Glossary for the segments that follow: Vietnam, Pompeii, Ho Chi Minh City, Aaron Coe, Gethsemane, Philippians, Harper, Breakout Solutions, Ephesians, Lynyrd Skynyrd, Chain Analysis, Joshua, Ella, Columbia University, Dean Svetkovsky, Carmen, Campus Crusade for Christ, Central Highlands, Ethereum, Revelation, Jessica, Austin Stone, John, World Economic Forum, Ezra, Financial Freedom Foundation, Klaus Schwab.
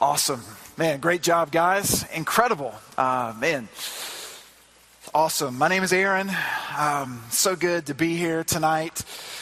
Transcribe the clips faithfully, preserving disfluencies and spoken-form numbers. Awesome. Man, great job, guys. Incredible. Uh, man, awesome. My name is Aaron. Um, so good to be here tonight.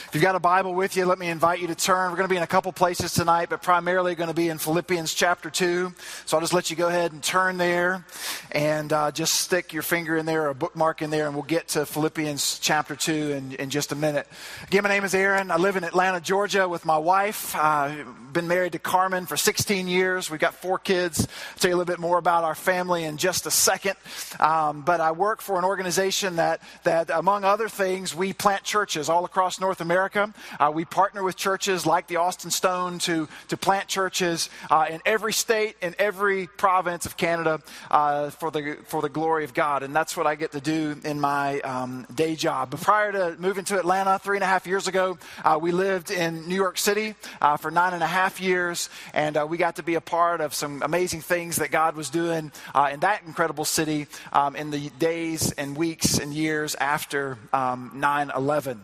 If you've got a Bible with you, let me invite you to turn. We're going to be in a couple places tonight, but primarily going to be in Philippians chapter two. So I'll just let you go ahead and turn there and uh, just stick your finger in there or bookmark in there, and we'll get to Philippians chapter two in, in just a minute. Again, my name is Aaron. I live in Atlanta, Georgia with my wife. I've uh, been married to Carmen for sixteen years. We've got four kids. I'll tell you a little bit more about our family in just a second. Um, but I work for an organization that, that, among other things, we plant churches all across North America. America. Uh, we partner with churches like the Austin Stone to, to plant churches uh, in every state, in every province of Canada uh, for the for the glory of God. And that's what I get to do in my um, day job. But prior to moving to Atlanta three and a half years ago, uh, we lived in New York City uh, for nine and a half years. And uh, we got to be a part of some amazing things that God was doing uh, in that incredible city um, in the days and weeks and years after um, nine eleven.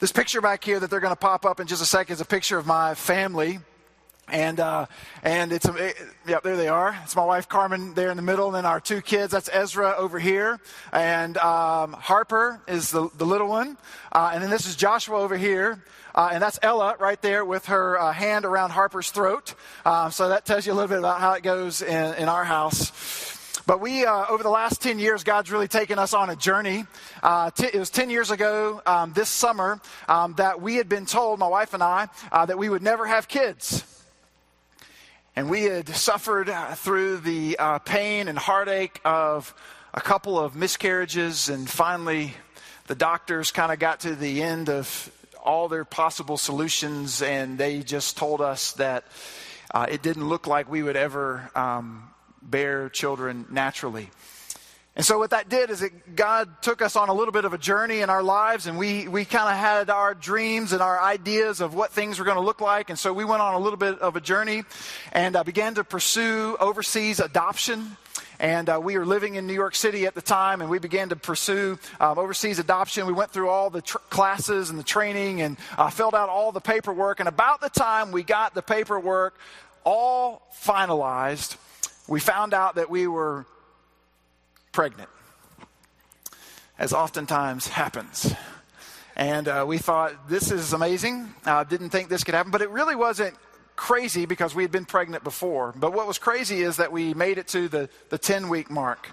This picture back here that they're going to pop up in just a second is a picture of my family. And uh, and it's, it, yeah, there they are. It's my wife, Carmen, there in the middle. And then our two kids, that's Ezra over here. And um, Harper is the, the little one. Uh, and then this is Joshua over here. Uh, and that's Ella right there with her uh, hand around Harper's throat. Uh, so that tells you a little bit about how it goes in, in our house. But we, uh, over the last ten years, God's really taken us on a journey. Uh, t- it was ten years ago um, this summer um, that we had been told, my wife and I, uh, that we would never have kids. And we had suffered through the uh, pain and heartache of a couple of miscarriages. And finally, the doctors kind of got to the end of all their possible solutions. And they just told us that uh, it didn't look like we would ever um bear children naturally. And so what that did is it God took us on a little bit of a journey in our lives, and we we kind of had our dreams and our ideas of what things were going to look like. And so we went on a little bit of a journey, and I began to pursue overseas adoption. And uh, we were living in New York City at the time, and we began to pursue um, overseas adoption. We went through all the tr- classes and the training and uh, filled out all the paperwork. And about the time we got the paperwork all finalized, we found out that we were pregnant, as oftentimes happens. And uh, we thought, this is amazing. I uh, didn't think this could happen, but it really wasn't crazy because we had been pregnant before. But what was crazy is that we made it to the, the ten-week mark,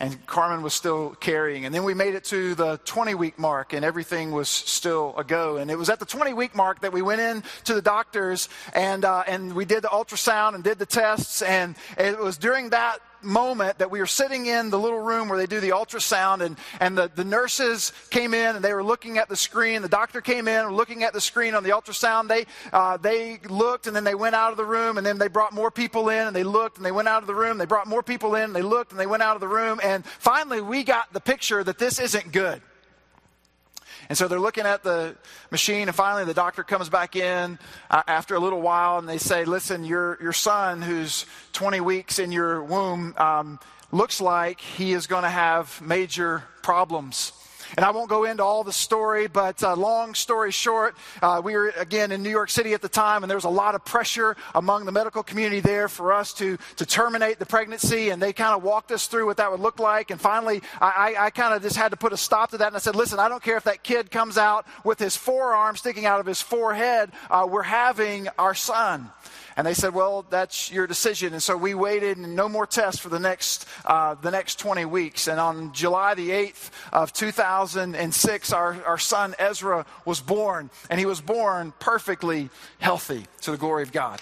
and Carmen was still carrying. And then we made it to the twenty-week mark, and everything was still a go. And it was at the twenty-week mark that we went in to the doctors, and uh, and we did the ultrasound and did the tests. And it was during that moment that we were sitting in the little room where they do the ultrasound, and, and the, the nurses came in, and they were looking at the screen. The doctor came in, looking at the screen on the ultrasound. They uh, they looked, and then they went out of the room, and then they brought more people in, and they looked, and they went out of the room. They brought more people in, and they looked, and they went out of the room. And finally, we got the picture that this isn't good. And so they're looking at the machine, and finally the doctor comes back in uh, after a little while, and they say, listen, your your son, who's twenty weeks in your womb, um, looks like he is going to have major problems. And I won't go into all the story, but uh, long story short, uh, we were, again, in New York City at the time, and there was a lot of pressure among the medical community there for us to, to terminate the pregnancy, and they kind of walked us through what that would look like. And finally, I, I, I kind of just had to put a stop to that, and I said, listen, I don't care if that kid comes out with his forearm sticking out of his forehead, uh, we're having our son. And they said, well, that's your decision. And so we waited, and no more tests for the next uh, the next twenty weeks. And on July the eighth of two thousand six, our, our son Ezra was born. And he was born perfectly healthy, to the glory of God.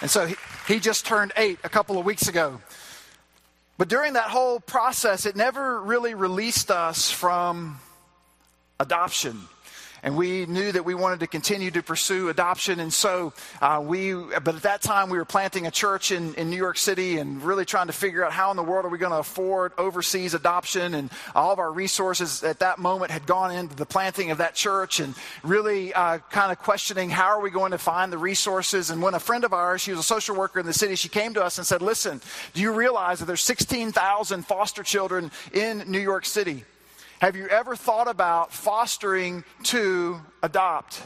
And so he, he just turned eight a couple of weeks ago. But during that whole process, it never really released us from adoption. And we knew that we wanted to continue to pursue adoption. And so uh, we, but at that time we were planting a church in, in New York City and really trying to figure out how in the world are we going to afford overseas adoption. And all of our resources at that moment had gone into the planting of that church, and really uh, kind of questioning how are we going to find the resources. And when a friend of ours, she was a social worker in the city, she came to us and said, listen, do you realize that there's sixteen thousand foster children in New York City? Have you ever thought about fostering to adopt?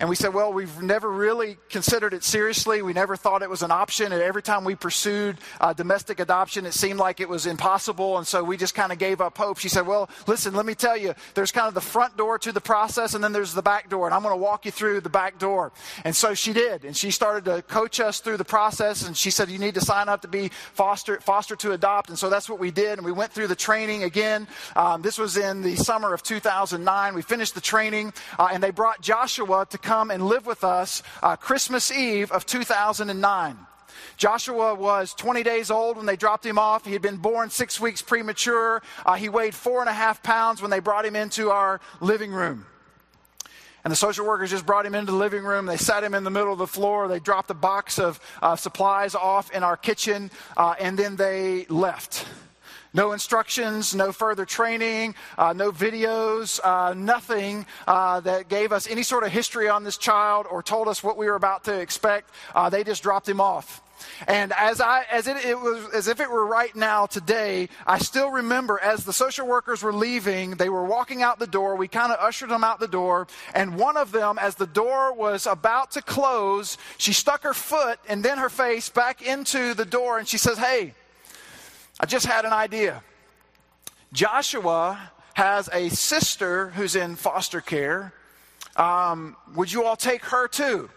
And we said, well, we've never really considered it seriously. We never thought it was an option. And every time we pursued uh, domestic adoption, it seemed like it was impossible. And so we just kind of gave up hope. She said, well, listen, let me tell you, there's kind of the front door to the process, and then there's the back door. And I'm going to walk you through the back door. And so she did. And she started to coach us through the process. And she said, you need to sign up to be foster, foster to adopt. And so that's what we did. And we went through the training again. Um, this was in the summer of two thousand nine. We finished the training, uh, and they brought Joshua to come and live with us uh, Christmas Eve of two thousand nine. Joshua was twenty days old when they dropped him off. He had been born six weeks premature. Uh, he weighed four and a half pounds when they brought him into our living room. And the social workers just brought him into the living room. They sat him in the middle of the floor. They dropped a box of uh, supplies off in our kitchen, uh, and then they left. No instructions, no further training, uh, no videos, uh, nothing uh, that gave us any sort of history on this child or told us what we were about to expect. Uh, they just dropped him off. And as I, as it, it was, as if it were right now today, I still remember as the social workers were leaving, they were walking out the door. We kind of ushered them out the door. And one of them, as the door was about to close, she stuck her foot and then her face back into the door. And she says, hey, I just had an idea. Joshua has a sister who's in foster care. Um, would you all take her too?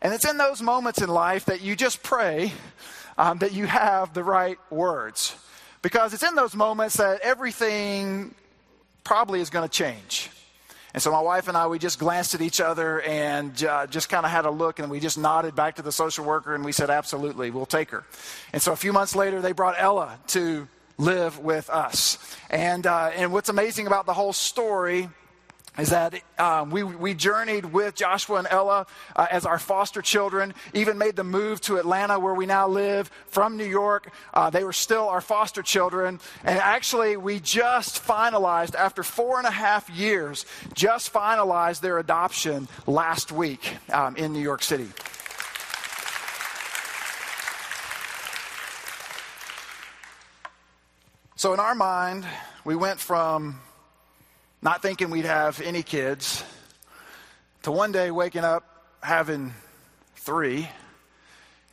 And it's in those moments in life that you just pray um, that you have the right words. Because it's in those moments that everything probably is going to change. And so my wife and I, we just glanced at each other and uh, just kind of had a look, and we just nodded back to the social worker, and we said, absolutely, we'll take her. And so a few months later, they brought Ella to live with us. And uh, and what's amazing about the whole story is that um, we, we journeyed with Joshua and Ella uh, as our foster children, even made the move to Atlanta where we now live from New York. Uh, they were still our foster children. And actually, we just finalized, after four and a half years, just finalized their adoption last week um, in New York City. So in our mind, we went from not thinking we'd have any kids, to one day waking up having three.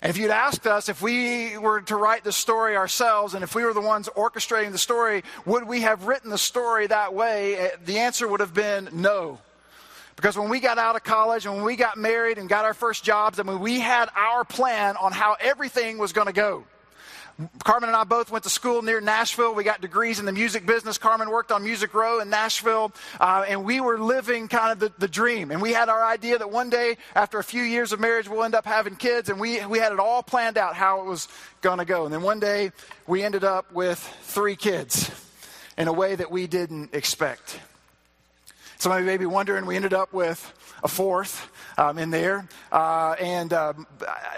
And if you'd asked us if we were to write the story ourselves, and if we were the ones orchestrating the story, would we have written the story that way? The answer would have been no. Because when we got out of college and when we got married and got our first jobs, I mean, we had our plan on how everything was going to go. Carmen and I both went to school near Nashville. We got degrees in the music business. Carmen worked on Music Row in Nashville, uh, and we were living kind of the, the dream. And we had our idea that one day, after a few years of marriage, we'll end up having kids, and we, we had it all planned out how it was going to go. And then one day, we ended up with three kids in a way that we didn't expect. Some of you may be wondering, we ended up with a fourth um, in there, uh, and... Uh, I,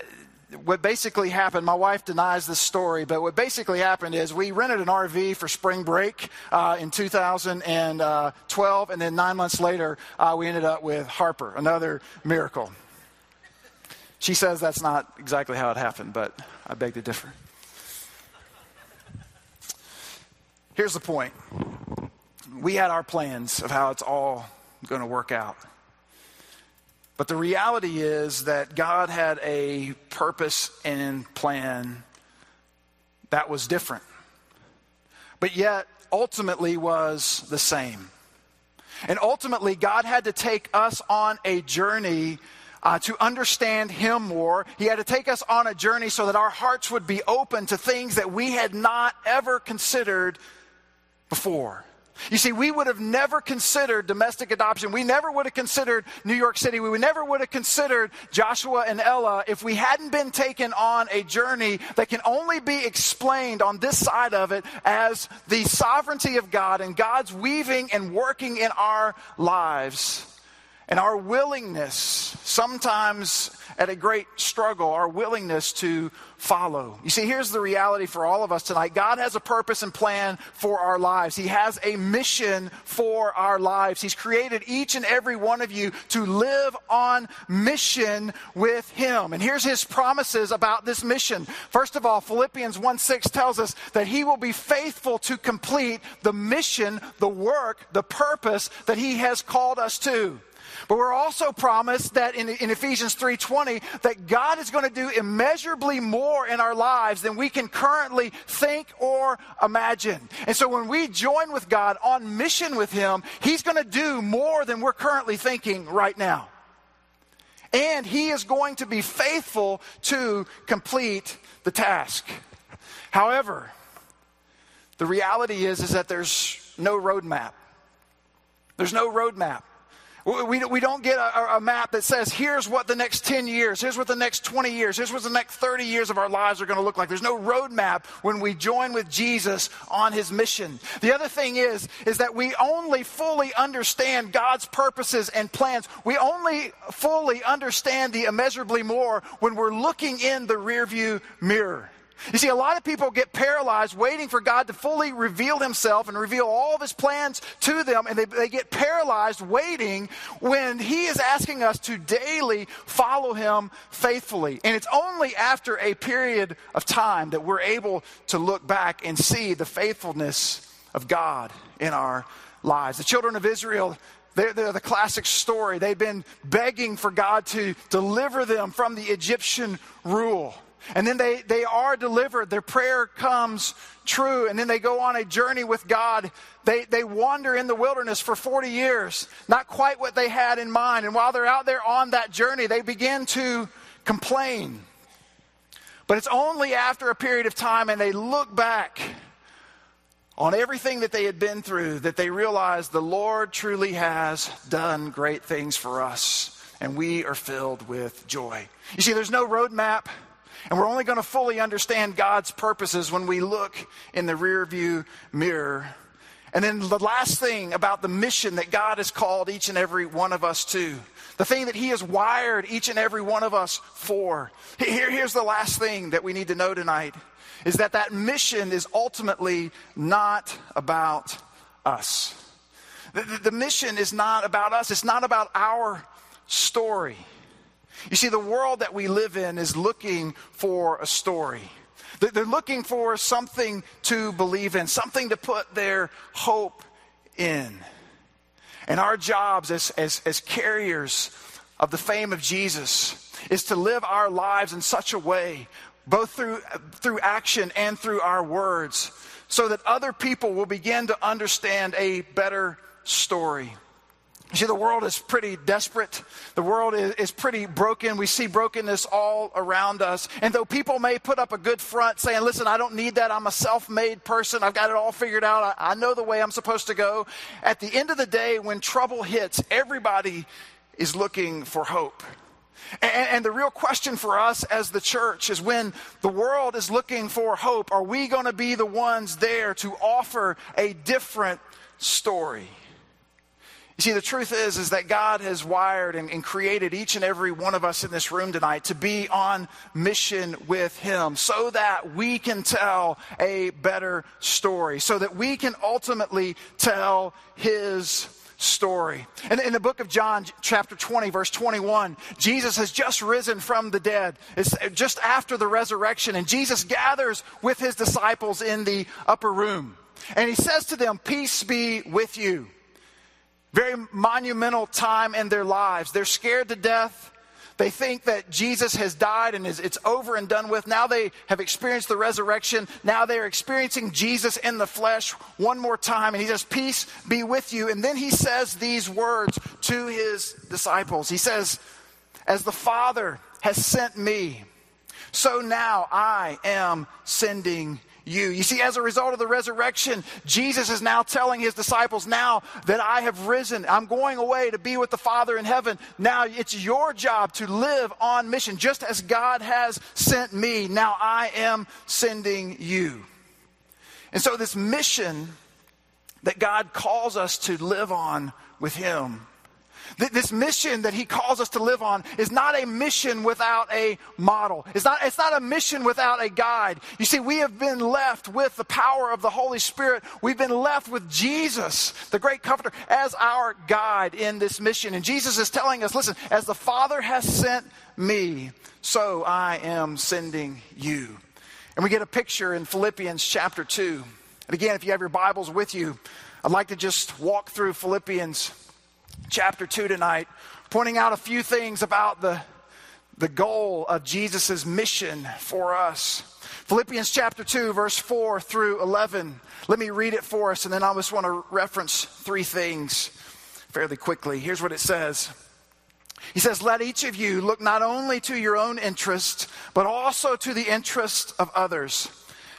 What basically happened, my wife denies this story, but what basically happened is we rented an R V for spring break uh, in two thousand twelve, and then nine months later, uh, we ended up with Harper, another miracle. She says that's not exactly how it happened, but I beg to differ. Here's the point. We had our plans of how it's all going to work out. But the reality is that God had a purpose and plan that was different, but yet ultimately was the same. And ultimately, God had to take us on a journey uh, to understand Him more. He had to take us on a journey so that our hearts would be open to things that we had not ever considered before. You see, we would have never considered domestic adoption. We never would have considered New York City. We never would have considered Joshua and Ella if we hadn't been taken on a journey that can only be explained on this side of it as the sovereignty of God and God's weaving and working in our lives and our willingness sometimes at a great struggle, our willingness to follow. You see, here's the reality for all of us tonight. God has a purpose and plan for our lives. He has a mission for our lives. He's created each and every one of you to live on mission with Him. And here's His promises about this mission. First of all, Philippians one six tells us that He will be faithful to complete the mission, the work, the purpose that He has called us to. But we're also promised that in, in Ephesians three twenty, that God is going to do immeasurably more in our lives than we can currently think or imagine. And so when we join with God on mission with Him, He's going to do more than we're currently thinking right now. And He is going to be faithful to complete the task. However, the reality is, is that there's no roadmap. There's no roadmap. We we don't get a, a map that says, here's what the next ten years, here's what the next twenty years, here's what the next thirty years of our lives are going to look like. There's no roadmap when we join with Jesus on His mission. The other thing is, is that we only fully understand God's purposes and plans. We only fully understand the immeasurably more when we're looking in the rearview mirror. You see, a lot of people get paralyzed waiting for God to fully reveal Himself and reveal all of His plans to them, and they, they get paralyzed waiting when He is asking us to daily follow Him faithfully. And it's only after a period of time that we're able to look back and see the faithfulness of God in our lives. The children of Israel, They're, they're the classic story. They've been begging for God to deliver them from the Egyptian rule. And then they, they are delivered. Their prayer comes true. And then they go on a journey with God. They, they wander in the wilderness for forty years, not quite what they had in mind. And while they're out there on that journey, they begin to complain. But it's only after a period of time and they look back on everything that they had been through that they realize the Lord truly has done great things for us. And we are filled with joy. You see, there's no roadmap. And we're only going to fully understand God's purposes when we look in the rearview mirror. And then the last thing about the mission that God has called each and every one of us to, the thing that He has wired each and every one of us for. Here, here's the last thing that we need to know tonight, is that that mission is ultimately not about us. The, the, the mission is not about us. It's not about our story. You see, the world that we live in is looking for a story. They're looking for something to believe in, something to put their hope in. And our jobs as, as, as carriers of the fame of Jesus is to live our lives in such a way, both through, through action and through our words, so that other people will begin to understand a better story. You see, the world is pretty desperate. The world is, is pretty broken. We see brokenness all around us. And though people may put up a good front saying, listen, I don't need that. I'm a self-made person. I've got it all figured out. I, I know the way I'm supposed to go. At the end of the day, when trouble hits, everybody is looking for hope. And, and the real question for us as the church is, when the world is looking for hope, are we going to be the ones there to offer a different story? You see, the truth is, is that God has wired and, and created each and every one of us in this room tonight to be on mission with Him so that we can tell a better story, so that we can ultimately tell His story. And in the book of John, chapter twenty, verse twenty-one, Jesus has just risen from the dead. It's just after the resurrection, and Jesus gathers with His disciples in the upper room. And He says to them, "Peace be with you." Very monumental time in their lives. They're scared to death. They think that Jesus has died and is, it's over and done with. Now they have experienced the resurrection. Now they're experiencing Jesus in the flesh one more time. And He says, "Peace be with you." And then He says these words to His disciples. He says, "As the Father has sent me, so now I am sending you. You. You see, as a result of the resurrection, Jesus is now telling His disciples, now that I have risen, I'm going away to be with the Father in heaven. Now it's your job to live on mission. Just as God has sent me, now I am sending you. And so this mission that God calls us to live on with Him This mission that he calls us to live on is not a mission without a model. It's not, it's not a mission without a guide. You see, we have been left with the power of the Holy Spirit. We've been left with Jesus, the great comforter, as our guide in this mission. And Jesus is telling us, listen, as the Father has sent me, so I am sending you. And we get a picture in Philippians chapter two. And again, if you have your Bibles with you, I'd like to just walk through Philippians chapter two tonight, pointing out a few things about the, the goal of Jesus' mission for us. Philippians chapter two, verse four through eleven. Let me read it for us, and then I just want to reference three things fairly quickly. Here's what it says. He says, let each of you look not only to your own interest, but also to the interest of others.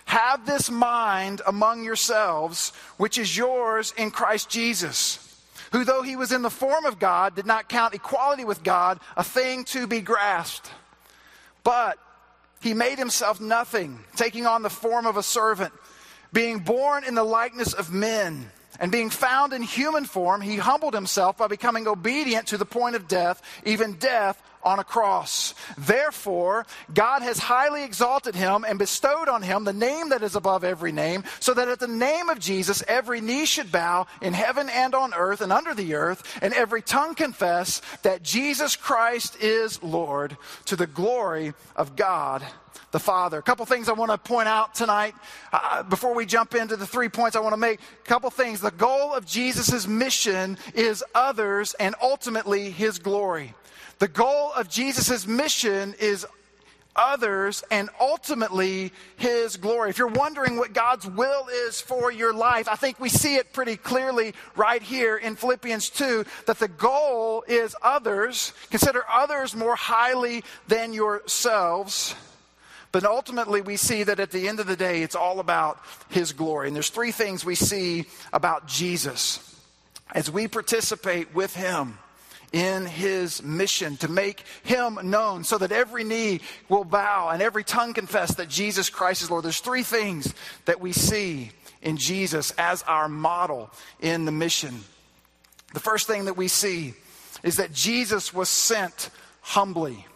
Have this mind among yourselves, which is yours in Christ Jesus, who, though he was in the form of God, did not count equality with God a thing to be grasped. But he made himself nothing, taking on the form of a servant, being born in the likeness of men, and being found in human form, he humbled himself by becoming obedient to the point of death, even death on a cross. Therefore, God has highly exalted him and bestowed on him the name that is above every name, so that at the name of Jesus every knee should bow in heaven and on earth and under the earth, and every tongue confess that Jesus Christ is Lord, to the glory of God the Father. A couple things I want to point out tonight uh, before we jump into the three points I want to make. A couple things. The goal of Jesus' mission is others and ultimately his glory. The goal of Jesus' mission is others and ultimately his glory. If you're wondering what God's will is for your life, I think we see it pretty clearly right here in Philippians two, that the goal is others. Consider others more highly than yourselves. But ultimately we see that at the end of the day, it's all about his glory. And there's three things we see about Jesus as we participate with him in his mission to make him known, so that every knee will bow and every tongue confess that Jesus Christ is Lord. There's three things that we see in Jesus as our model in the mission. The first thing that we see is that Jesus was sent humbly.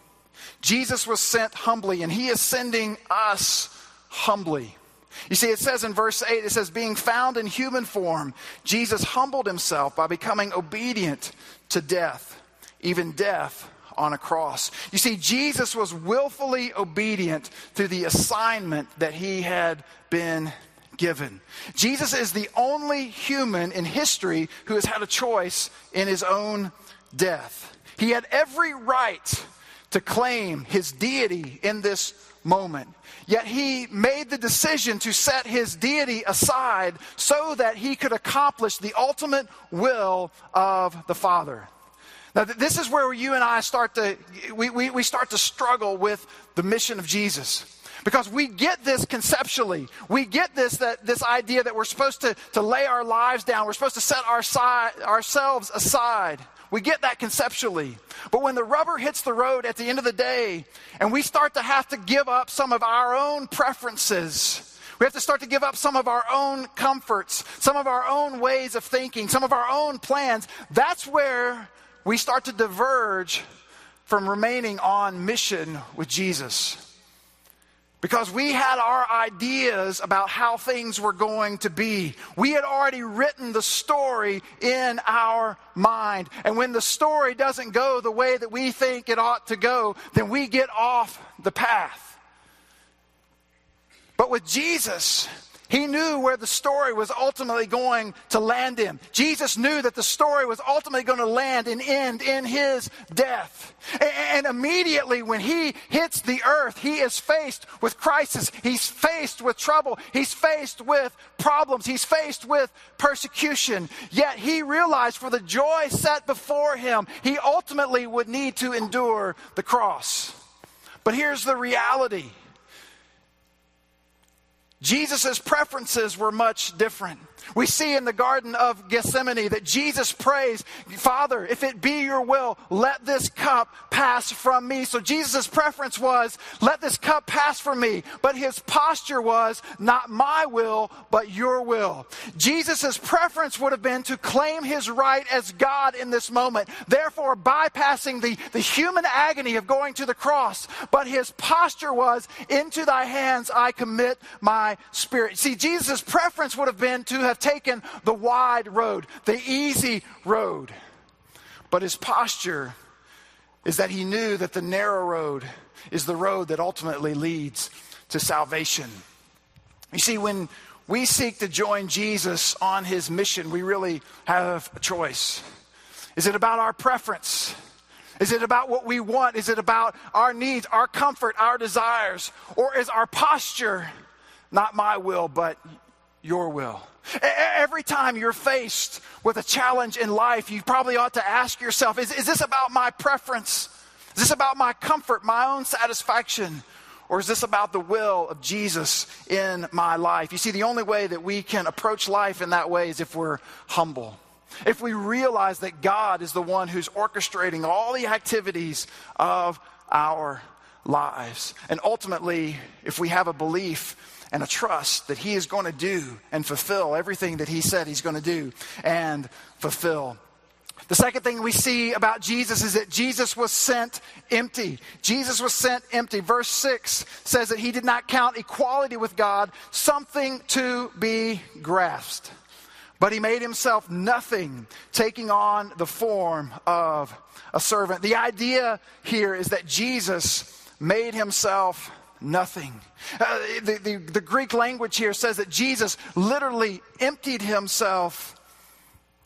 Jesus was sent humbly, and he is sending us humbly. You see, it says in verse eight, it says, being found in human form, Jesus humbled himself by becoming obedient to death, even death on a cross. You see, Jesus was willfully obedient to the assignment that he had been given. Jesus is the only human in history who has had a choice in his own death. He had every right to claim his deity in this moment. Yet he made the decision to set his deity aside so that he could accomplish the ultimate will of the Father. Now this is where you and I start to, we, we, we start to struggle with the mission of Jesus. Because we get this conceptually. We get this that this idea that we're supposed to, to lay our lives down. We're supposed to set our side, ourselves aside. We get that conceptually. But when the rubber hits the road at the end of the day, and we start to have to give up some of our own preferences, we have to start to give up some of our own comforts, some of our own ways of thinking, some of our own plans, that's where we start to diverge from remaining on mission with Jesus. Because we had our ideas about how things were going to be. We had already written the story in our mind. And when the story doesn't go the way that we think it ought to go, then we get off the path. But with Jesus, he knew where the story was ultimately going to land him. Jesus knew that the story was ultimately going to land and end in his death. And immediately when he hits the earth, he is faced with crisis. He's faced with trouble. He's faced with problems. He's faced with persecution. Yet he realized for the joy set before him, he ultimately would need to endure the cross. But here's the reality. Jesus' preferences were much different. We see in the Garden of Gethsemane that Jesus prays, Father, if it be your will, let this cup pass from me. So Jesus' preference was, let this cup pass from me. But his posture was, not my will, but your will. Jesus' preference would have been to claim his right as God in this moment, therefore bypassing the, the human agony of going to the cross. But his posture was, into thy hands I commit my spirit. See, Jesus' preference would have been to have taken the wide road, the easy road. But his posture is that he knew that the narrow road is the road that ultimately leads to salvation. You see, when we seek to join Jesus on his mission, we really have a choice. Is it about our preference? Is it about what we want? Is it about our needs, our comfort, our desires? Or is our posture, not my will, but your will? Every time you're faced with a challenge in life, you probably ought to ask yourself, is, is this about my preference? Is this about my comfort, my own satisfaction? Or is this about the will of Jesus in my life? You see, the only way that we can approach life in that way is if we're humble. If we realize that God is the one who's orchestrating all the activities of our lives. And ultimately, if we have a belief and a trust that he is going to do and fulfill everything that he said he's going to do and fulfill. The second thing we see about Jesus is that Jesus was sent empty. Jesus was sent empty. Verse six says that he did not count equality with God something to be grasped, but he made himself nothing, taking on the form of a servant. The idea here is that Jesus made himself nothing. Uh, the, the, the Greek language here says that Jesus literally emptied himself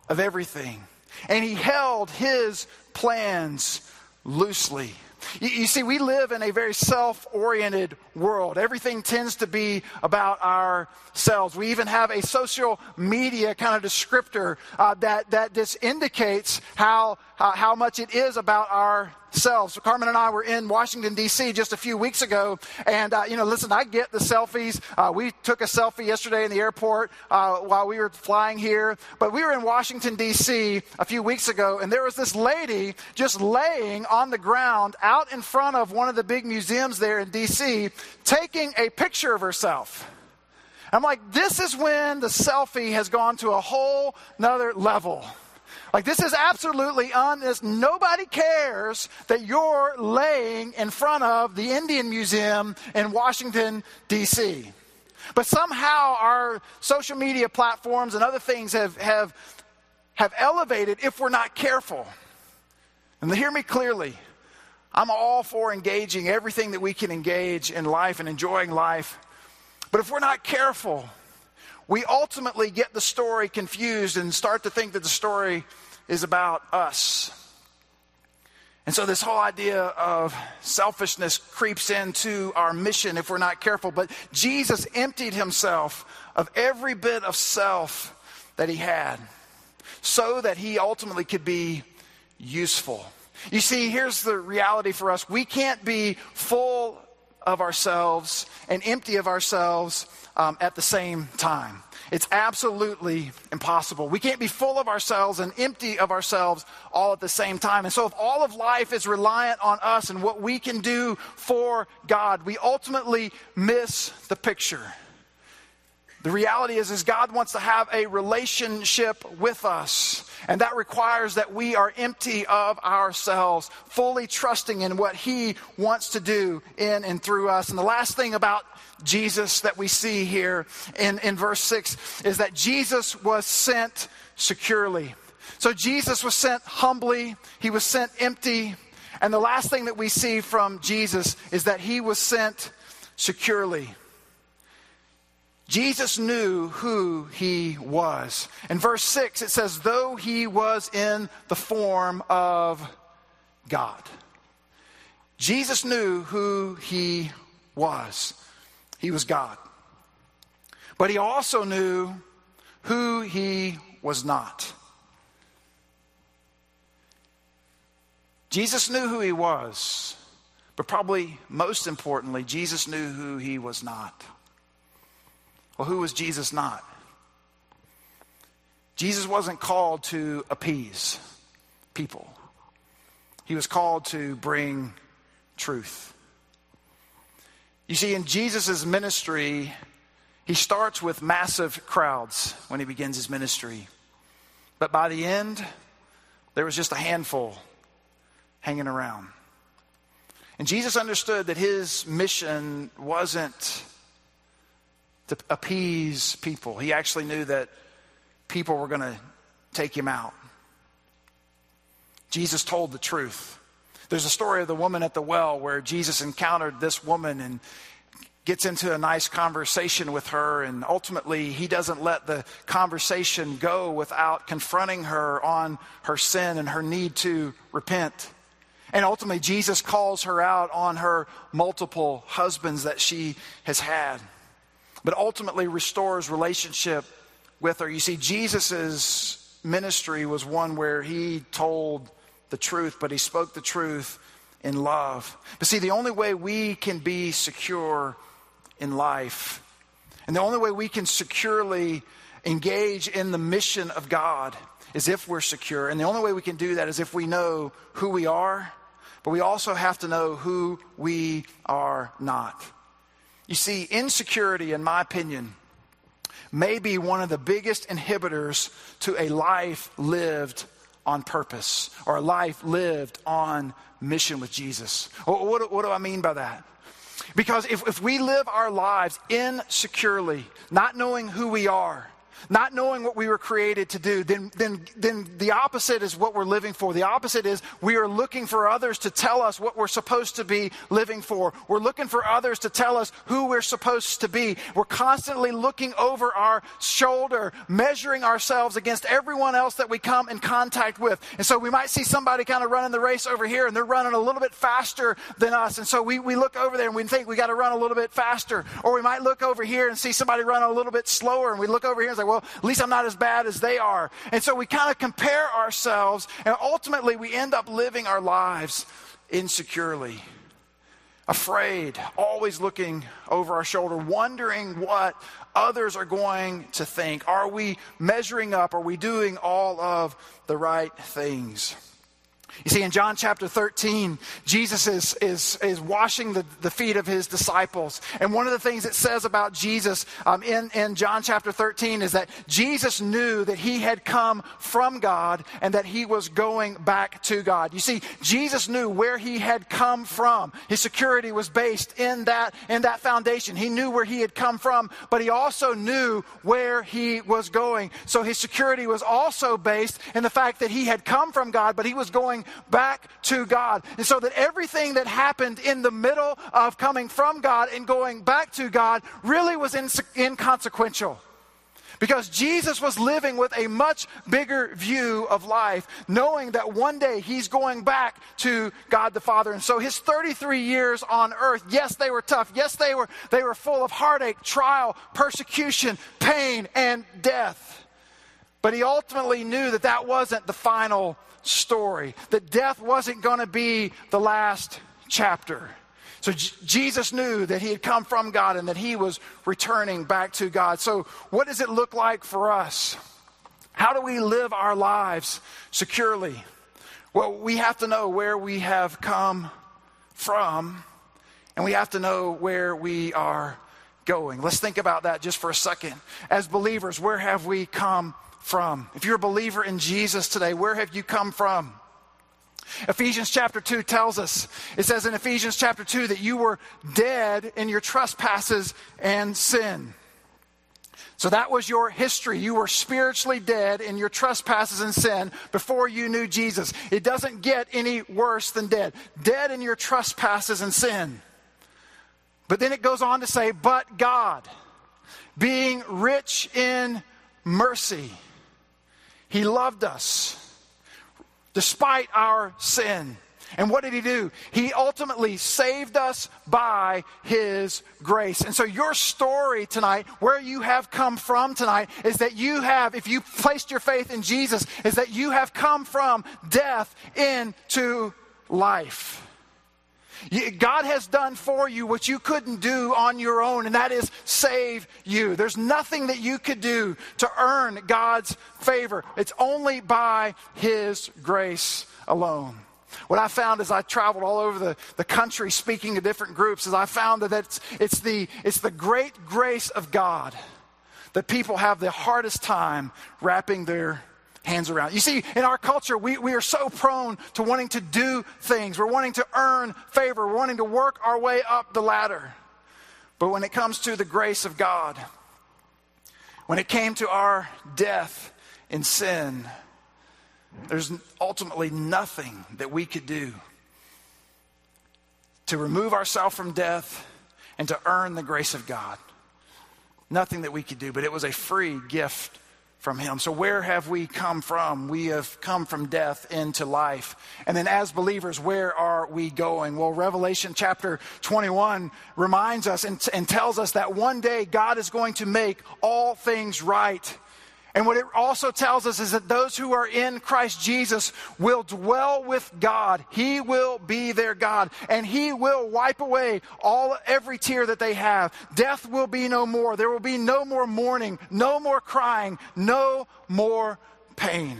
of everything. And he held his plans loosely. You, you see, we live in a very self-oriented world. Everything tends to be about ourselves. We even have a social media kind of descriptor uh, that, that just indicates how, uh, how much it is about ourselves. So Carmen and I were in Washington, D C just a few weeks ago. And, uh, you know, listen, I get the selfies. Uh, we took a selfie yesterday in the airport uh, while we were flying here. But we were in Washington, D C a few weeks ago, and there was this lady just laying on the ground out in front of one of the big museums there in D C taking a picture of herself. I'm like, this is when the selfie has gone to a whole nother level. Like, this is absolutely honest. Nobody cares that you're laying in front of the Indian Museum in Washington, D C. But somehow our social media platforms and other things have, have, have elevated if we're not careful. And hear me clearly. I'm all for engaging everything that we can engage in life and enjoying life. But if we're not careful, we ultimately get the story confused and start to think that the story is about us. And so this whole idea of selfishness creeps into our mission if we're not careful. But Jesus emptied himself of every bit of self that he had so that he ultimately could be useful. You see, here's the reality for us. We can't be full of ourselves and empty of ourselves um, at the same time. It's absolutely impossible. We can't be full of ourselves and empty of ourselves all at the same time. And so if all of life is reliant on us and what we can do for God, we ultimately miss the picture. The reality is, is God wants to have a relationship with us. And that requires that we are empty of ourselves, fully trusting in what he wants to do in and through us. And the last thing about Jesus that we see here in, in verse six is that Jesus was sent securely. So Jesus was sent humbly. He was sent empty. And the last thing that we see from Jesus is that he was sent securely. Jesus knew who he was. In verse six, it says, though he was in the form of God. Jesus knew who he was. He was God. But he also knew who he was not. Jesus knew who he was, but probably most importantly, Jesus knew who he was not. Well, who was Jesus not? Jesus wasn't called to appease people. He was called to bring truth. You see, in Jesus' ministry, he starts with massive crowds when he begins his ministry. But by the end, there was just a handful hanging around. And Jesus understood that his mission wasn't to appease people. He actually knew that people were going to take him out. Jesus told the truth. There's a story of the woman at the well where Jesus encountered this woman and gets into a nice conversation with her, and ultimately he doesn't let the conversation go without confronting her on her sin and her need to repent. And ultimately Jesus calls her out on her multiple husbands that she has had, but ultimately restores relationship with her. You see, Jesus's ministry was one where he told the truth, but he spoke the truth in love. But see, the only way we can be secure in life, and the only way we can securely engage in the mission of God, is if we're secure. And the only way we can do that is if we know who we are, but we also have to know who we are not. You see, insecurity, in my opinion, may be one of the biggest inhibitors to a life lived on purpose, or a life lived on mission with Jesus. What, what do I mean by that? Because if, if we live our lives insecurely, not knowing who we are, not knowing what we were created to do, then, then, then the opposite is what we're living for. The opposite is we are looking for others to tell us what we're supposed to be living for. We're looking for others to tell us who we're supposed to be. We're constantly looking over our shoulder, measuring ourselves against everyone else that we come in contact with. And so we might see somebody kind of running the race over here, and they're running a little bit faster than us. And so we, we look over there and we think we got to run a little bit faster. Or we might look over here and see somebody running a little bit slower, and we look over here and say, well, Well, at least I'm not as bad as they are. And so we kind of compare ourselves, and ultimately we end up living our lives insecurely, afraid, always looking over our shoulder, wondering what others are going to think. Are we measuring up? Are we doing all of the right things? You see, in John chapter thirteen, Jesus is is, is washing the, the feet of his disciples. And one of the things it says about Jesus um, in, in John chapter thirteen is that Jesus knew that he had come from God and that he was going back to God. You see, Jesus knew where he had come from. His security was based in that, in that foundation. He knew where he had come from, but he also knew where he was going. So his security was also based in the fact that he had come from God, but he was going back to God. And so that everything that happened in the middle of coming from God and going back to God really was inconsequential, because Jesus was living with a much bigger view of life, knowing that one day he's going back to God the Father. And so his thirty-three years on earth, yes, they were tough. Yes, they were, they were full of heartache, trial, persecution, pain, and death. But he ultimately knew that that wasn't the final story, that death wasn't going to be the last chapter. So J- Jesus knew that he had come from God and that he was returning back to God. So what does it look like for us? How do we live our lives securely? Well, we have to know where we have come from, and we have to know where we are going. Let's think about that just for a second. As believers, where have we come from? If you're a believer in Jesus today, where have you come from? Ephesians chapter two tells us, it says in Ephesians chapter two that you were dead in your trespasses and sin. So that was your history. You were spiritually dead in your trespasses and sin before you knew Jesus. It doesn't get any worse than dead. Dead in your trespasses and sin. But then it goes on to say, but God, being rich in mercy, he loved us despite our sin. And what did he do? He ultimately saved us by his grace. And so your story tonight, where you have come from tonight, is that you have, if you placed your faith in Jesus, is that you have come from death into life. God has done for you what you couldn't do on your own, and that is save you. There's nothing that you could do to earn God's favor. It's only by His grace alone. What I found as I traveled all over the, the country speaking to different groups is I found that it's, it's, the, it's the great grace of God that people have the hardest time wrapping their hands around. You see, in our culture, we, we are so prone to wanting to do things. We're wanting to earn favor. We're wanting to work our way up the ladder. But when it comes to the grace of God, when it came to our death in sin, there's ultimately nothing that we could do to remove ourselves from death and to earn the grace of God. Nothing that we could do, but it was a free gift from Him. So where have we come from? We have come from death into life. And then as believers, where are we going? Well, Revelation chapter twenty-one reminds us and, and tells us that one day God is going to make all things right. And what it also tells us is that those who are in Christ Jesus will dwell with God. He will be their God, and He will wipe away all every tear that they have. Death will be no more. There will be no more mourning, no more crying, no more pain.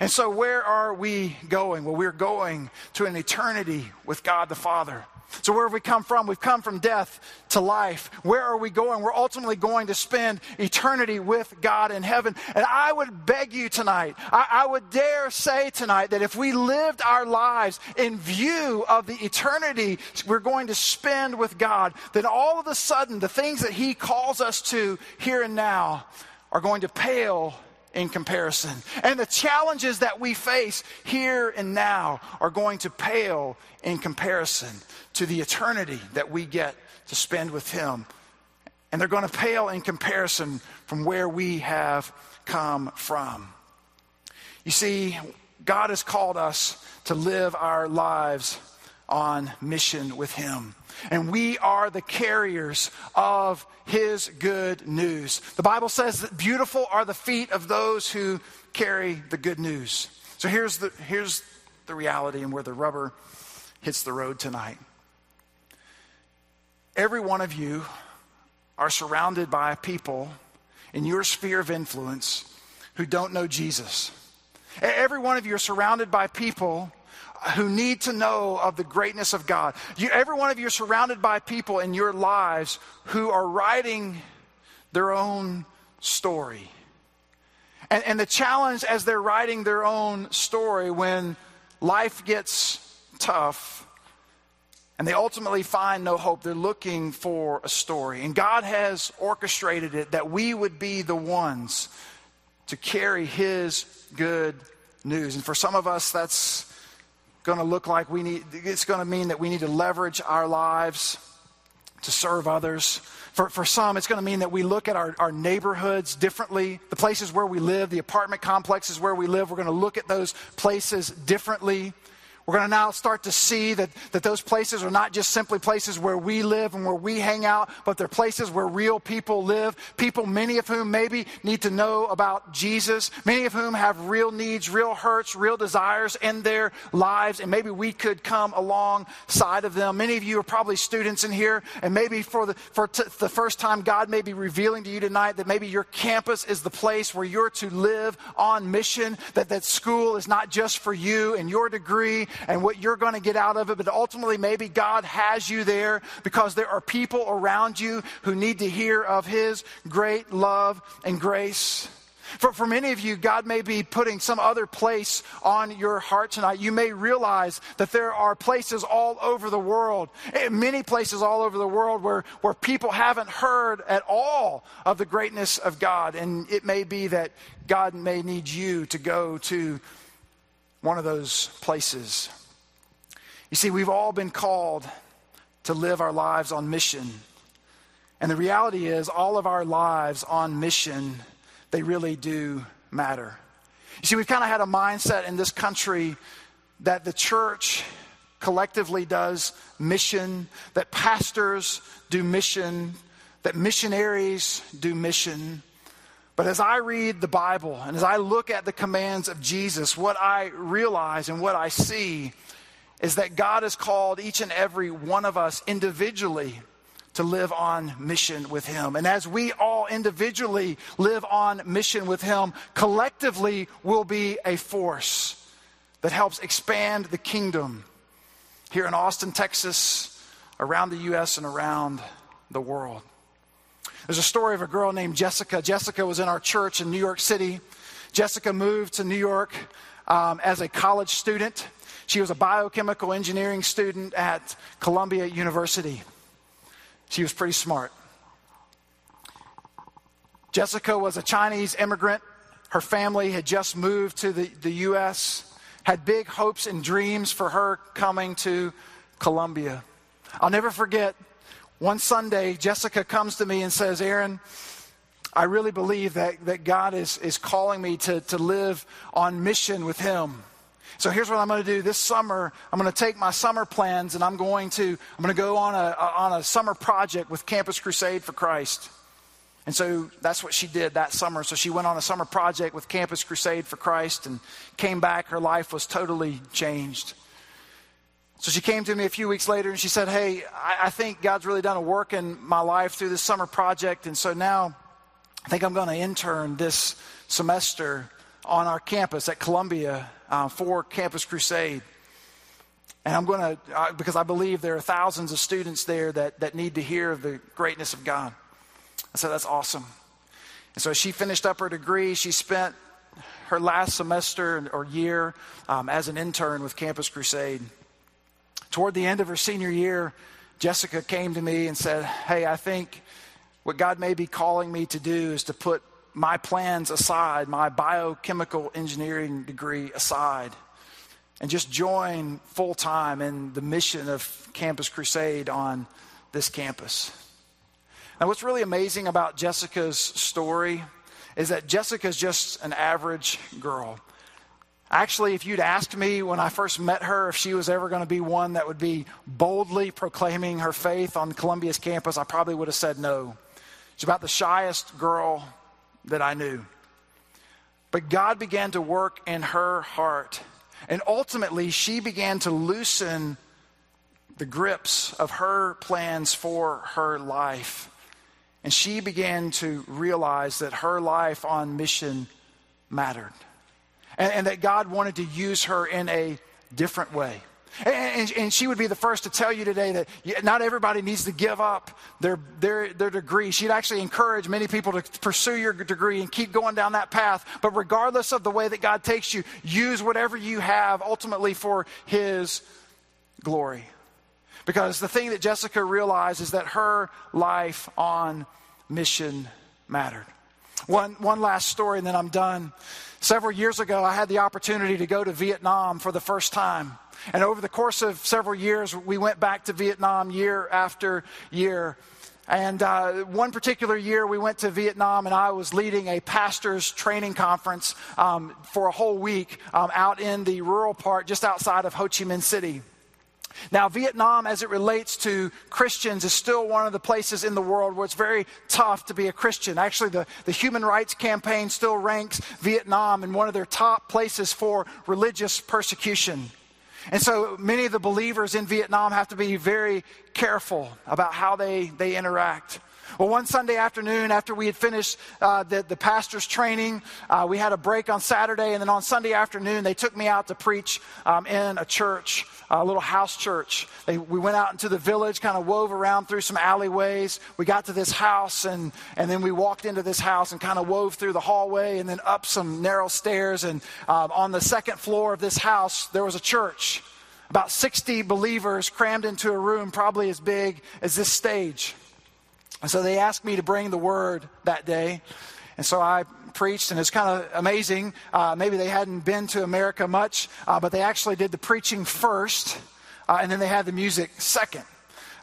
And so where are we going? Well, we're going to an eternity with God the Father. So where have we come from? We've come from death to life. Where are we going? We're ultimately going to spend eternity with God in heaven. And I would beg you tonight, I, I would dare say tonight that if we lived our lives in view of the eternity we're going to spend with God, then all of a sudden the things that He calls us to here and now are going to pale in comparison. And the challenges that we face here and now are going to pale in comparison to the eternity that we get to spend with Him. And they're going to pale in comparison from where we have come from. You see, God has called us to live our lives on mission with Him. And we are the carriers of His good news. The Bible says that beautiful are the feet of those who carry the good news. So here's the, here's the reality and where the rubber hits the road tonight. Every one of you are surrounded by people in your sphere of influence who don't know Jesus. Every one of you are surrounded by people who need to know of the greatness of God. You, every one of you are surrounded by people in your lives who are writing their own story. And, and the challenge as they're writing their own story, when life gets tough and they ultimately find no hope, they're looking for a story. And God has orchestrated it that we would be the ones to carry His good news. And for some of us, that's going to look like we need, it's going to mean that we need to leverage our lives to serve others. For, for some, it's going to mean that we look at our, our neighborhoods differently, the places where we live, the apartment complexes where we live. We're going to look at those places differently. We're going to now start to see that, that those places are not just simply places where we live and where we hang out, but they're places where real people live, people many of whom maybe need to know about Jesus, many of whom have real needs, real hurts, real desires in their lives, and maybe we could come alongside of them. Many of you are probably students in here, and maybe for the, for t- the first time, God may be revealing to you tonight that maybe your campus is the place where you're to live on mission, that that school is not just for you and your degree and what you're going to get out of it, but ultimately maybe God has you there because there are people around you who need to hear of His great love and grace. For, for many of you, God may be putting some other place on your heart tonight. You may realize that there are places all over the world, many places all over the world where, where people haven't heard at all of the greatness of God. And it may be that God may need you to go to one of those places. You see, we've all been called to live our lives on mission. And the reality is, all of our lives on mission, they really do matter. You see, we've kind of had a mindset in this country that the church collectively does mission, that pastors do mission, that missionaries do mission. But as I read the Bible and as I look at the commands of Jesus, what I realize and what I see is that God has called each and every one of us individually to live on mission with him. And as we all individually live on mission with him, collectively we'll be a force that helps expand the kingdom here in Austin, Texas, around the U S and around the world. There's a story of a girl named Jessica. Jessica was in our church in New York City. Jessica moved to New York um, as a college student. She was a biochemical engineering student at Columbia University. She was pretty smart. Jessica was a Chinese immigrant. Her family had just moved to the, the U S, had big hopes and dreams for her coming to Columbia. I'll never forget, one Sunday, Jessica comes to me and says, "Aaron, I really believe that, that God is, is calling me to, to live on mission with him. So here's what I'm going to do this summer. I'm going to take my summer plans and I'm going to I'm going to go on a, a on a summer project with Campus Crusade for Christ." And so that's what she did that summer. So she went on a summer project with Campus Crusade for Christ and came back. Her life was totally changed. So she came to me a few weeks later and she said, "Hey, I, I think God's really done a work in my life through this summer project. And so now I think I'm going to intern this semester on our campus at Columbia uh, for Campus Crusade. And I'm going to, uh, because I believe there are thousands of students there that, that need to hear the greatness of God." I said, "That's awesome." And so she finished up her degree. She spent her last semester or year um, as an intern with Campus Crusade. Toward the end of her senior year, Jessica came to me and said, "Hey, I think what God may be calling me to do is to put my plans aside, my biochemical engineering degree aside, and just join full-time in the mission of Campus Crusade on this campus." Now, what's really amazing about Jessica's story is that Jessica's just an average girl. Actually, if you'd asked me when I first met her if she was ever going to be one that would be boldly proclaiming her faith on Columbia's campus, I probably would have said no. She's about the shyest girl that I knew. But God began to work in her heart. And ultimately, she began to loosen the grips of her plans for her life. And she began to realize that her life on mission mattered. And, and that God wanted to use her in a different way. And, and, and she would be the first to tell you today that not everybody needs to give up their, their, their degree. She'd actually encourage many people to pursue your degree and keep going down that path. But regardless of the way that God takes you, use whatever you have ultimately for his glory. Because the thing that Jessica realized is that her life on mission mattered. One, one last story and then I'm done. Several years ago, I had the opportunity to go to Vietnam for the first time. And over the course of several years, we went back to Vietnam year after year. And uh, one particular year, we went to Vietnam, and I was leading a pastor's training conference um, for a whole week um, out in the rural part just outside of Ho Chi Minh City. Now, Vietnam, as it relates to Christians, is still one of the places in the world where it's very tough to be a Christian. Actually, the, the Human Rights Campaign still ranks Vietnam in one of their top places for religious persecution. And so many of the believers in Vietnam have to be very careful about how they, they interact. Well, one Sunday afternoon, after we had finished uh, the, the pastor's training, uh, we had a break on Saturday, and then on Sunday afternoon, they took me out to preach um, in a church, a little house church. They, we went out into the village, kind of wove around through some alleyways. We got to this house, and, and then we walked into this house and kind of wove through the hallway and then up some narrow stairs. And uh, on the second floor of this house, there was a church, about sixty believers crammed into a room probably as big as this stage. And so they asked me to bring the word that day. And so I preached, and it's kind of amazing. Uh, maybe they hadn't been to America much, uh, but they actually did the preaching first, uh, and then they had the music second,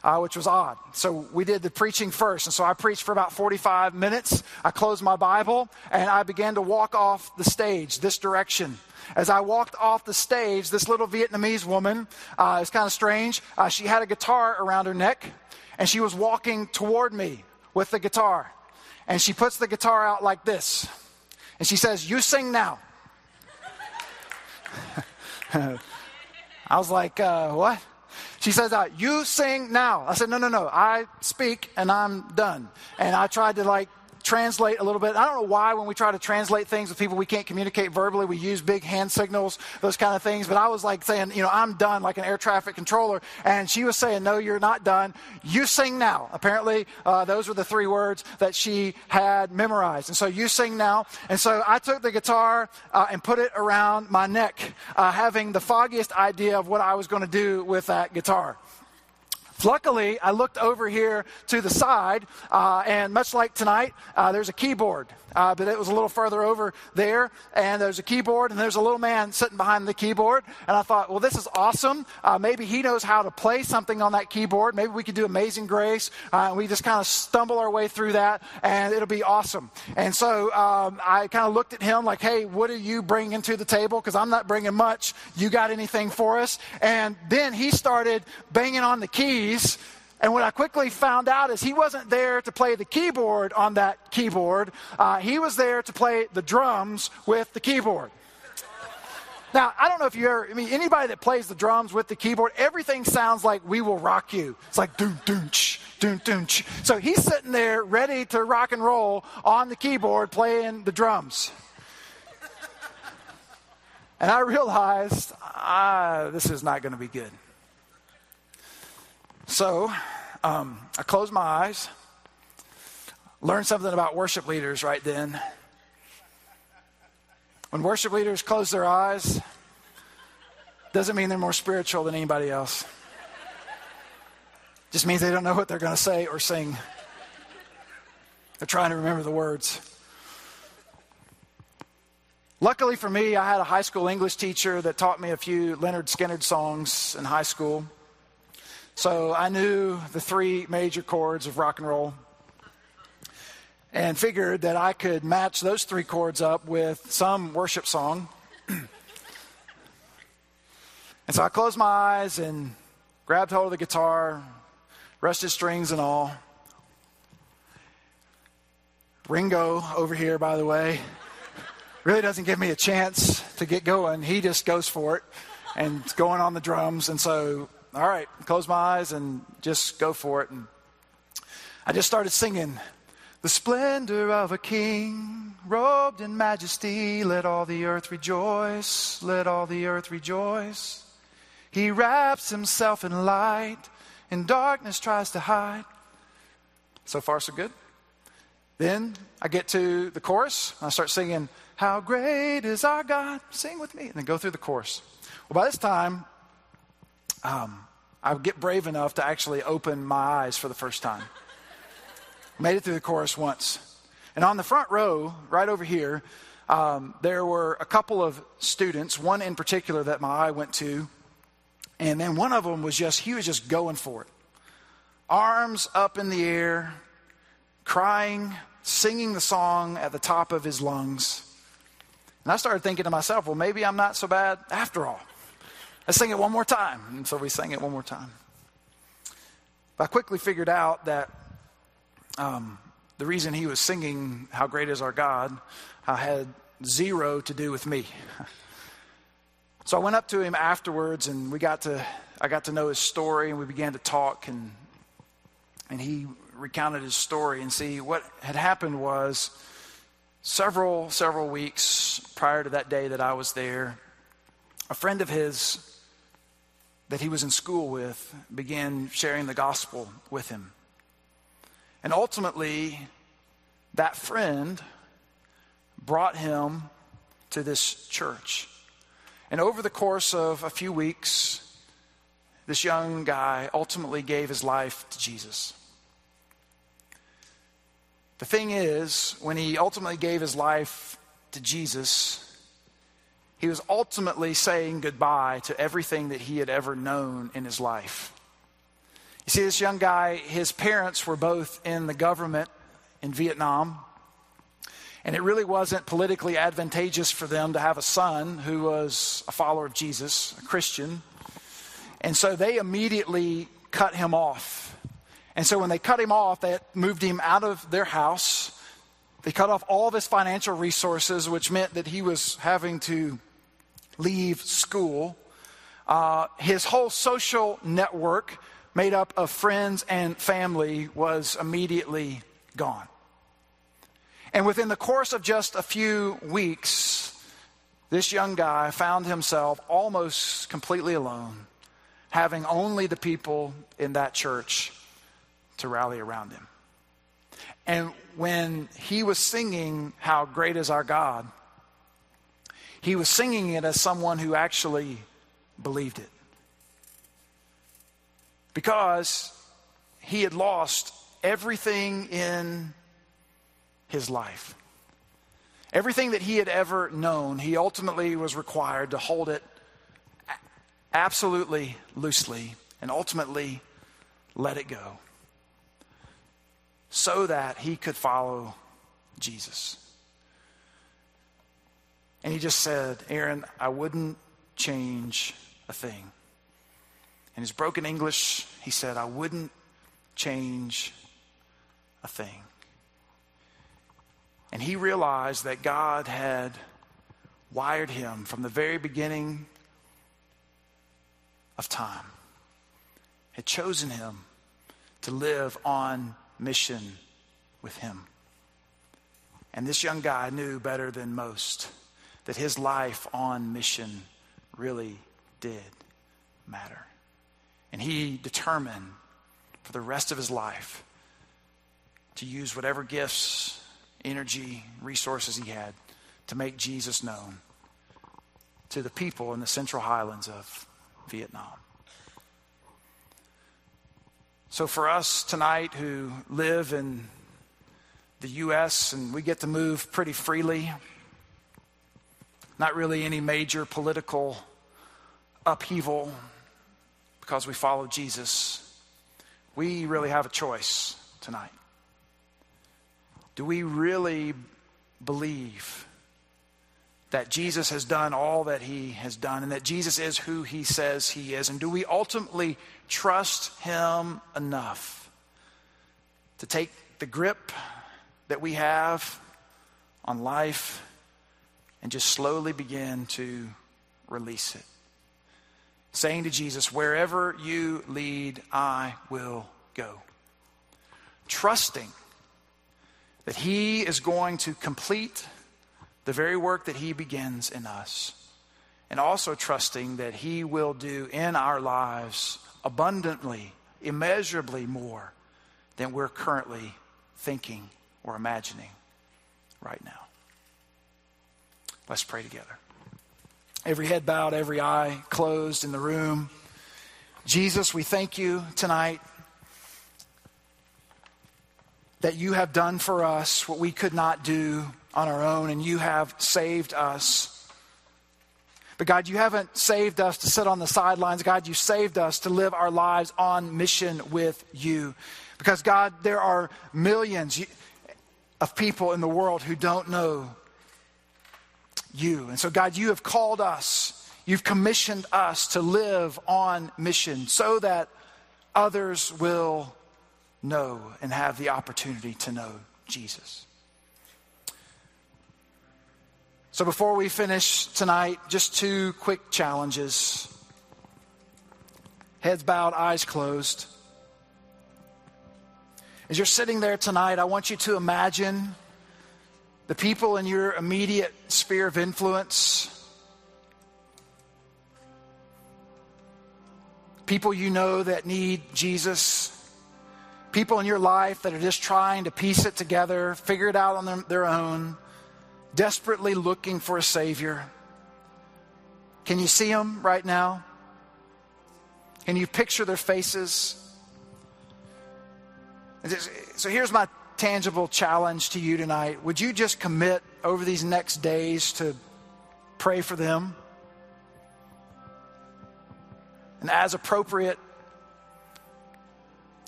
uh, which was odd. So we did the preaching first. And so I preached for about forty-five minutes. I closed my Bible, and I began to walk off the stage this direction. As I walked off the stage, this little Vietnamese woman, uh, it's kind of strange, uh, she had a guitar around her neck. And she was walking toward me with the guitar. And she puts the guitar out like this. And she says, "You sing now." I was like, uh, what? She says, uh, you sing now. I said, no, no, no. I speak and I'm done. And I tried to like translate a little bit. I don't know why when we try to translate things with people we can't communicate verbally, we use big hand signals, those kind of things. But I was like saying, you know, I'm done, like an air traffic controller. And she was saying, no, you're not done. You sing now. Apparently, uh, those were the three words that she had memorized. And so you sing now. And so I took the guitar uh, and put it around my neck, uh, having the foggiest idea of what I was going to do with that guitar. Luckily, I looked over here to the side, uh, and much like tonight, uh, there's a keyboard, uh, but it was a little further over there, and there's a keyboard, and there's a little man sitting behind the keyboard, and I thought, well, this is awesome. Uh, maybe he knows how to play something on that keyboard. Maybe we could do Amazing Grace, uh, and we just kind of stumble our way through that, and it'll be awesome. And so um, I kind of looked at him like, hey, what are you bringing to the table? Because I'm not bringing much. You got anything for us? And then he started banging on the keys. And what I quickly found out is he wasn't there to play the keyboard on that keyboard. Uh, he was there to play the drums with the keyboard. Now, I don't know if you ever, I mean, anybody that plays the drums with the keyboard, everything sounds like We Will Rock You. It's like doom, doom, ch, doom, doom, ch. So he's sitting there ready to rock and roll on the keyboard playing the drums. And I realized, ah, this is not going to be good. So um, I closed my eyes, learned something about worship leaders right then. When worship leaders close their eyes, doesn't mean they're more spiritual than anybody else. Just means they don't know what they're going to say or sing. They're trying to remember the words. Luckily for me, I had a high school English teacher that taught me a few Lynyrd Skynyrd songs in high school. So I knew the three major chords of rock and roll and figured that I could match those three chords up with some worship song. And so I closed my eyes and grabbed hold of the guitar, rusted strings and all. Ringo over here, by the way, really doesn't give me a chance to get going. He just goes for it and it's going on the drums. And so all right, close my eyes and just go for it. And I just started singing, the splendor of a king, robed in majesty, let all the earth rejoice, let all the earth rejoice. He wraps himself in light, and darkness tries to hide. So far, so good. Then I get to the chorus, and I start singing, how great is our God, sing with me, and then go through the chorus. Well, by this time, Um, I would get brave enough to actually open my eyes for the first time. Made it through the chorus once. And on the front row, right over here, um, there were a couple of students, one in particular that my eye went to. And then one of them was just, he was just going for it. Arms up in the air, crying, singing the song at the top of his lungs. And I started thinking to myself, well, maybe I'm not so bad after all. Let's sing it one more time. And so we sang it one more time. But I quickly figured out that um, the reason he was singing How Great Is Our God uh, had zero to do with me. So I went up to him afterwards and we got to, I got to know his story and we began to talk and and he recounted his story. And see, what had happened was several, several weeks prior to that day that I was there, a friend of his that he was in school with began sharing the gospel with him. And ultimately, that friend brought him to this church. And over the course of a few weeks, this young guy ultimately gave his life to Jesus. The thing is, when he ultimately gave his life to Jesus, he was ultimately saying goodbye to everything that he had ever known in his life. You see, this young guy, his parents were both in the government in Vietnam, and it really wasn't politically advantageous for them to have a son who was a follower of Jesus, a Christian. And so they immediately cut him off. And so when they cut him off, they moved him out of their house. They cut off all of his financial resources, which meant that he was having to leave school. Uh, his whole social network made up of friends and family was immediately gone. And within the course of just a few weeks, this young guy found himself almost completely alone, having only the people in that church to rally around him. And when he was singing "How Great Is Our God," he was singing it as someone who actually believed it, because he had lost everything in his life. Everything that he had ever known, he ultimately was required to hold it absolutely loosely and ultimately let it go so that he could follow Jesus. And he just said, "Aaron, I wouldn't change a thing." In his broken English, he said, "I wouldn't change a thing." And he realized that God had wired him from the very beginning of time, had chosen him to live on mission with him. And this young guy knew better than most that his life on mission really did matter. And he determined for the rest of his life to use whatever gifts, energy, resources he had to make Jesus known to the people in the Central Highlands of Vietnam. So for us tonight who live in the U S and we get to move pretty freely, not really any major political upheaval because we follow Jesus, we really have a choice tonight. Do we really believe that Jesus has done all that he has done and that Jesus is who he says he is? And do we ultimately trust him enough to take the grip that we have on life and just slowly begin to release it? Saying to Jesus, "Wherever you lead, I will go." Trusting that he is going to complete the very work that he begins in us. And also trusting that he will do in our lives abundantly, immeasurably more than we're currently thinking or imagining right now. Let's pray together. Every head bowed, every eye closed in the room. Jesus, we thank you tonight that you have done for us what we could not do on our own, and you have saved us. But God, you haven't saved us to sit on the sidelines. God, you saved us to live our lives on mission with you. Because God, there are millions of people in the world who don't know you. And so God, you have called us. You've commissioned us to live on mission so that others will know and have the opportunity to know Jesus. So before we finish tonight, just two quick challenges. Heads bowed, eyes closed. As you're sitting there tonight, I want you to imagine the people in your immediate sphere of influence, people you know that need Jesus, people in your life that are just trying to piece it together, figure it out on their, their own, desperately looking for a Savior. Can you see them right now? Can you picture their faces? So here's my tangible challenge to you tonight. Would you just commit over these next days to pray for them? And as appropriate,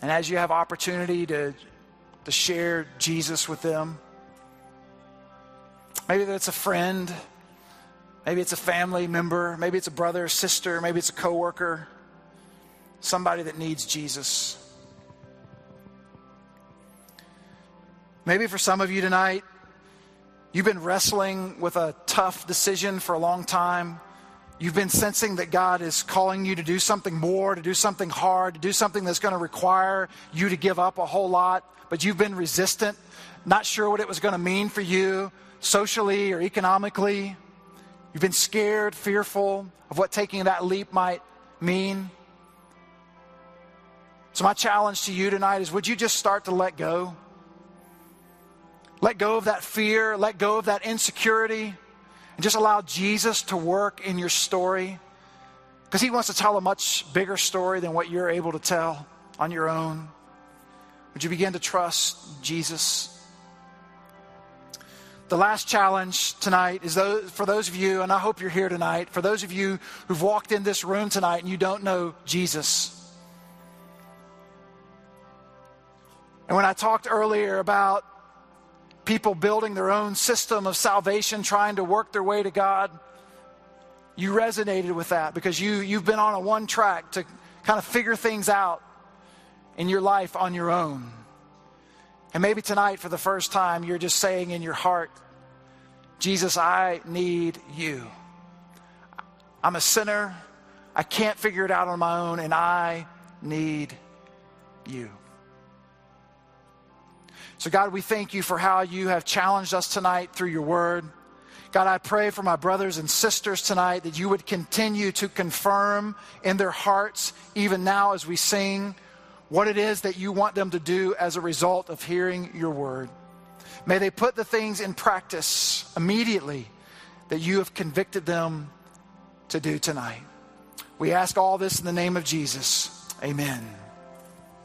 and as you have opportunity to, to share Jesus with them, maybe that's a friend, maybe it's a family member, maybe it's a brother, sister, maybe it's a coworker, somebody that needs Jesus. Maybe for some of you tonight, you've been wrestling with a tough decision for a long time. You've been sensing that God is calling you to do something more, to do something hard, to do something that's going to require you to give up a whole lot, but you've been resistant, not sure what it was going to mean for you socially or economically. You've been scared, fearful of what taking that leap might mean. So my challenge to you tonight is, would you just start to let go? Let go of that fear, let go of that insecurity, and just allow Jesus to work in your story, because he wants to tell a much bigger story than what you're able to tell on your own. Would you begin to trust Jesus? The last challenge tonight is those, for those of you, and I hope you're here tonight, for those of you who've walked in this room tonight and you don't know Jesus. And when I talked earlier about people building their own system of salvation, trying to work their way to God, you resonated with that because you, you've been on a one track to kind of figure things out in your life on your own. And maybe tonight for the first time, you're just saying in your heart, Jesus, I need you. I'm a sinner. I can't figure it out on my own, and I need you. So God, we thank you for how you have challenged us tonight through your word. God, I pray for my brothers and sisters tonight that you would continue to confirm in their hearts, even now as we sing, what it is that you want them to do as a result of hearing your word. May they put the things in practice immediately that you have convicted them to do tonight. We ask all this in the name of Jesus. Amen.